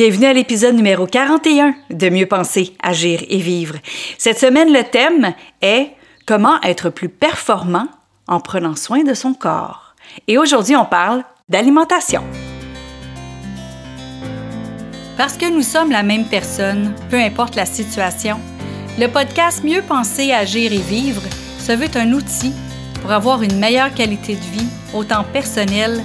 Bienvenue à l'épisode numéro 41 de Mieux penser, agir et vivre. Cette semaine, le thème est « Comment être plus performant en prenant soin de son corps ». Et aujourd'hui, on parle d'alimentation. Parce que nous sommes la même personne, peu importe la situation, le podcast « Mieux penser, agir et vivre » se veut un outil pour avoir une meilleure qualité de vie, autant personnelle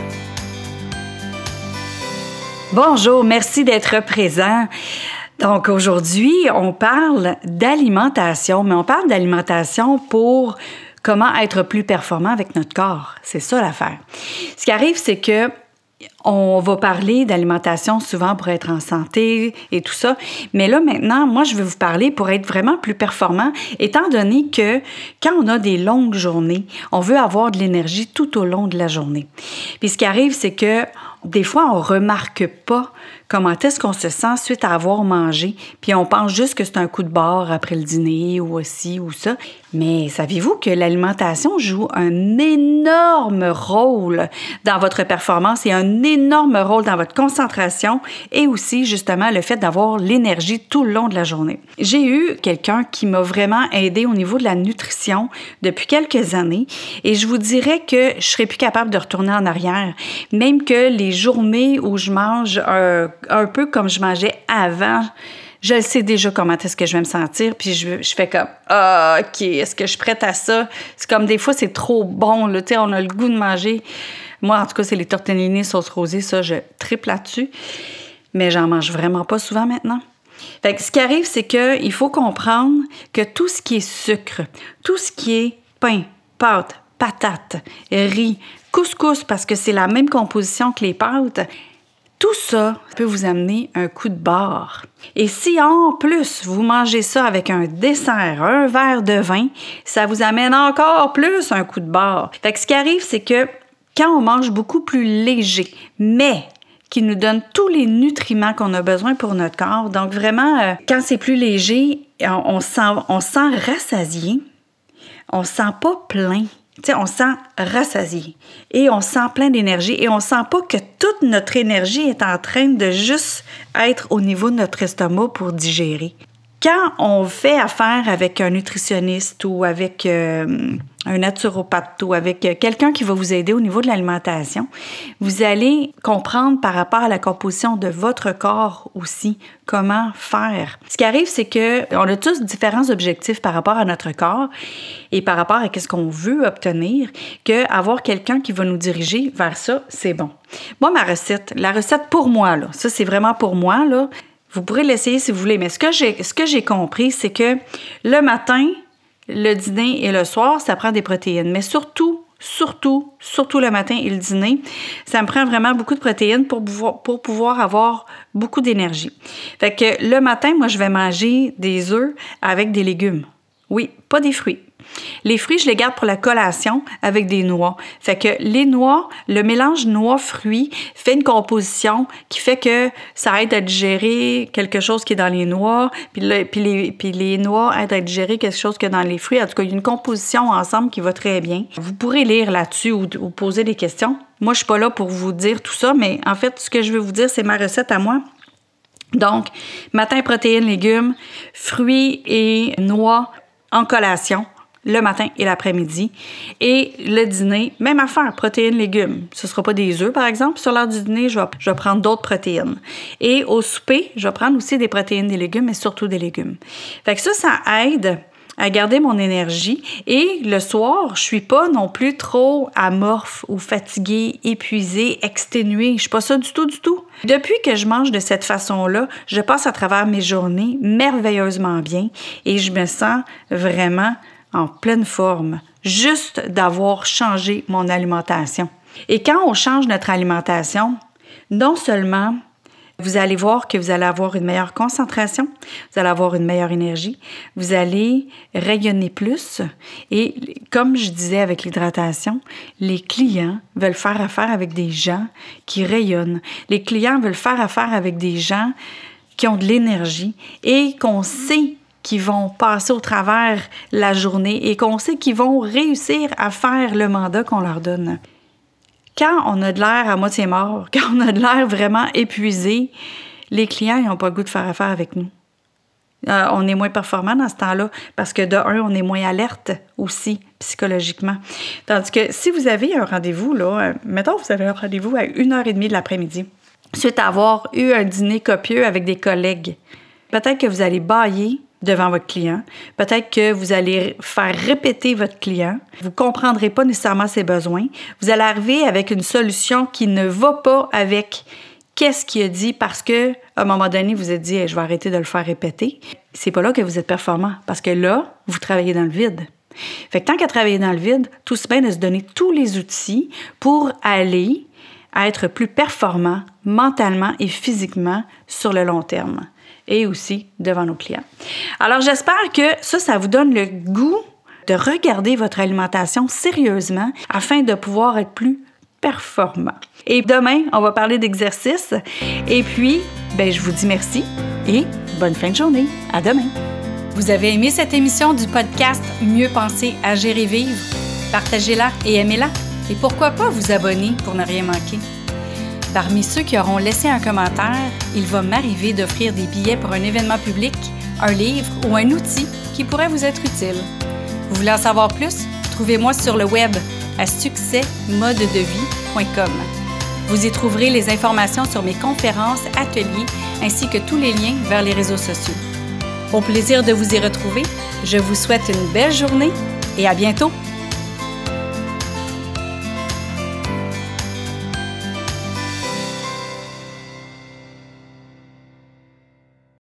Bonjour, merci d'être présent. Donc aujourd'hui, on parle d'alimentation, mais on parle d'alimentation pour comment être plus performant avec notre corps. C'est ça l'affaire. Ce qui arrive, c'est que on va parler d'alimentation souvent pour être en santé et tout ça, mais là maintenant, moi je vais vous parler pour être vraiment plus performant, étant donné que quand on a des longues journées, on veut avoir de l'énergie tout au long de la journée. Puis ce qui arrive, c'est que des fois, on ne remarque pas comment est-ce qu'on se sent suite à avoir mangé, puis on pense juste que c'est un coup de barre après le dîner ou ci ou ça. Mais savez-vous que l'alimentation joue un énorme rôle dans votre performance et un énorme rôle dans votre concentration et aussi justement le fait d'avoir l'énergie tout le long de la journée. J'ai eu quelqu'un qui m'a vraiment aidée au niveau de la nutrition depuis quelques années et je vous dirais que je ne serais plus capable de retourner en arrière, même que les journées où je mange un peu comme je mangeais avant, je sais déjà comment est-ce que je vais me sentir, puis je fais comme « Ah, OK, est-ce que je suis prête à ça? » C'est comme des fois, c'est trop bon, là, tu sais, on a le goût de manger. Moi, en tout cas, c'est les tortellini sauce rosée, ça, je triple là-dessus, mais j'en mange vraiment pas souvent maintenant. Fait que ce qui arrive, c'est qu'il faut comprendre que tout ce qui est sucre, tout ce qui est pain, pâtes, patates, riz, couscous, parce que c'est la même composition que les pâtes, tout ça peut vous amener un coup de barre. Et si en plus vous mangez ça avec un dessert, un verre de vin, ça vous amène encore plus un coup de barre. Fait que ce qui arrive, c'est que quand on mange beaucoup plus léger, mais qui nous donne tous les nutriments qu'on a besoin pour notre corps, donc vraiment, quand c'est plus léger, on se sent rassasié, on se sent pas plein. Tu sais, on se sent rassasié et on se sent plein d'énergie et on ne sent pas que toute notre énergie est en train de juste être au niveau de notre estomac pour digérer. Quand on fait affaire avec un nutritionniste ou avec un naturopathe ou avec quelqu'un qui va vous aider au niveau de l'alimentation, vous allez comprendre par rapport à la composition de votre corps aussi, comment faire. Ce qui arrive, c'est qu'on a tous différents objectifs par rapport à notre corps et par rapport à ce qu'on veut obtenir, qu'avoir quelqu'un qui va nous diriger vers ça, c'est bon. Moi, la recette pour moi, là, ça c'est vraiment pour moi, là. Vous pourrez l'essayer si vous voulez, mais ce que j'ai compris, c'est que le matin, le dîner et le soir, ça prend des protéines. Mais surtout le matin et le dîner, ça me prend vraiment beaucoup de protéines pour pouvoir avoir beaucoup d'énergie. Fait que le matin, moi, je vais manger des œufs avec des légumes. Oui, pas des fruits. Les fruits, je les garde pour la collation avec des noix. Fait que les noix, le mélange noix-fruits fait une composition qui fait que ça aide à digérer quelque chose qui est dans les noix, puis les noix aident à digérer quelque chose qui est dans les fruits. En tout cas, il y a une composition ensemble qui va très bien. Vous pourrez lire là-dessus ou poser des questions. Moi, je suis pas là pour vous dire tout ça, mais en fait, ce que je veux vous dire, c'est ma recette à moi. Donc, matin, protéines, légumes, fruits et noix en collation, le matin et l'après-midi. Et le dîner, même affaire, protéines, légumes. Ce ne sera pas des œufs, par exemple. Sur l'heure du dîner, je vais prendre d'autres protéines. Et au souper, je vais prendre aussi des protéines, des légumes, mais surtout des légumes. Fait que ça aide à garder mon énergie. Et le soir, je ne suis pas non plus trop amorphe ou fatiguée, épuisée, exténuée. Je ne suis pas ça du tout. Depuis que je mange de cette façon-là, je passe à travers mes journées merveilleusement bien et je me sens vraiment en pleine forme, juste d'avoir changé mon alimentation. Et quand on change notre alimentation, non seulement Vous allez voir que vous allez avoir une meilleure concentration, vous allez avoir une meilleure énergie, vous allez rayonner plus. Et comme je disais avec l'hydratation, les clients veulent faire affaire avec des gens qui rayonnent. Les clients veulent faire affaire avec des gens qui ont de l'énergie et qu'on sait qu'ils vont passer au travers la journée et qu'on sait qu'ils vont réussir à faire le mandat qu'on leur donne. Quand on a de l'air à moitié mort, quand on a de l'air vraiment épuisé, les clients ils n'ont pas le goût de faire affaire avec nous. On est moins performant dans ce temps-là parce que, de un, on est moins alerte aussi psychologiquement. Tandis que si vous avez un rendez-vous, là, mettons vous avez un rendez-vous à 1h30 de l'après-midi, suite à avoir eu un dîner copieux avec des collègues, peut-être que vous allez bâiller devant votre client. Peut-être que vous allez faire répéter votre client. Vous ne comprendrez pas nécessairement ses besoins. Vous allez arriver avec une solution qui ne va pas avec qu'est-ce qu'il a dit parce qu'à un moment donné, vous êtes dit hey, « je vais arrêter de le faire répéter ». C'est pas là que vous êtes performant parce que là, vous travaillez dans le vide. Fait que tant qu'à travailler dans le vide, tout se bien de se donner tous les outils pour aller à être plus performant mentalement et physiquement sur le long terme. Et aussi devant nos clients. Alors, j'espère que ça vous donne le goût de regarder votre alimentation sérieusement afin de pouvoir être plus performant. Et demain, on va parler d'exercice. Et puis, je vous dis merci et bonne fin de journée. À demain. Vous avez aimé cette émission du podcast Mieux penser, agir et vivre? Partagez-la et aimez-la. Et pourquoi pas vous abonner pour ne rien manquer? Parmi ceux qui auront laissé un commentaire, il va m'arriver d'offrir des billets pour un événement public, un livre ou un outil qui pourrait vous être utile. Vous voulez en savoir plus? Trouvez-moi sur le web à succèsmodedevie.com. Vous y trouverez les informations sur mes conférences, ateliers, ainsi que tous les liens vers les réseaux sociaux. Au plaisir de vous y retrouver, je vous souhaite une belle journée et à bientôt!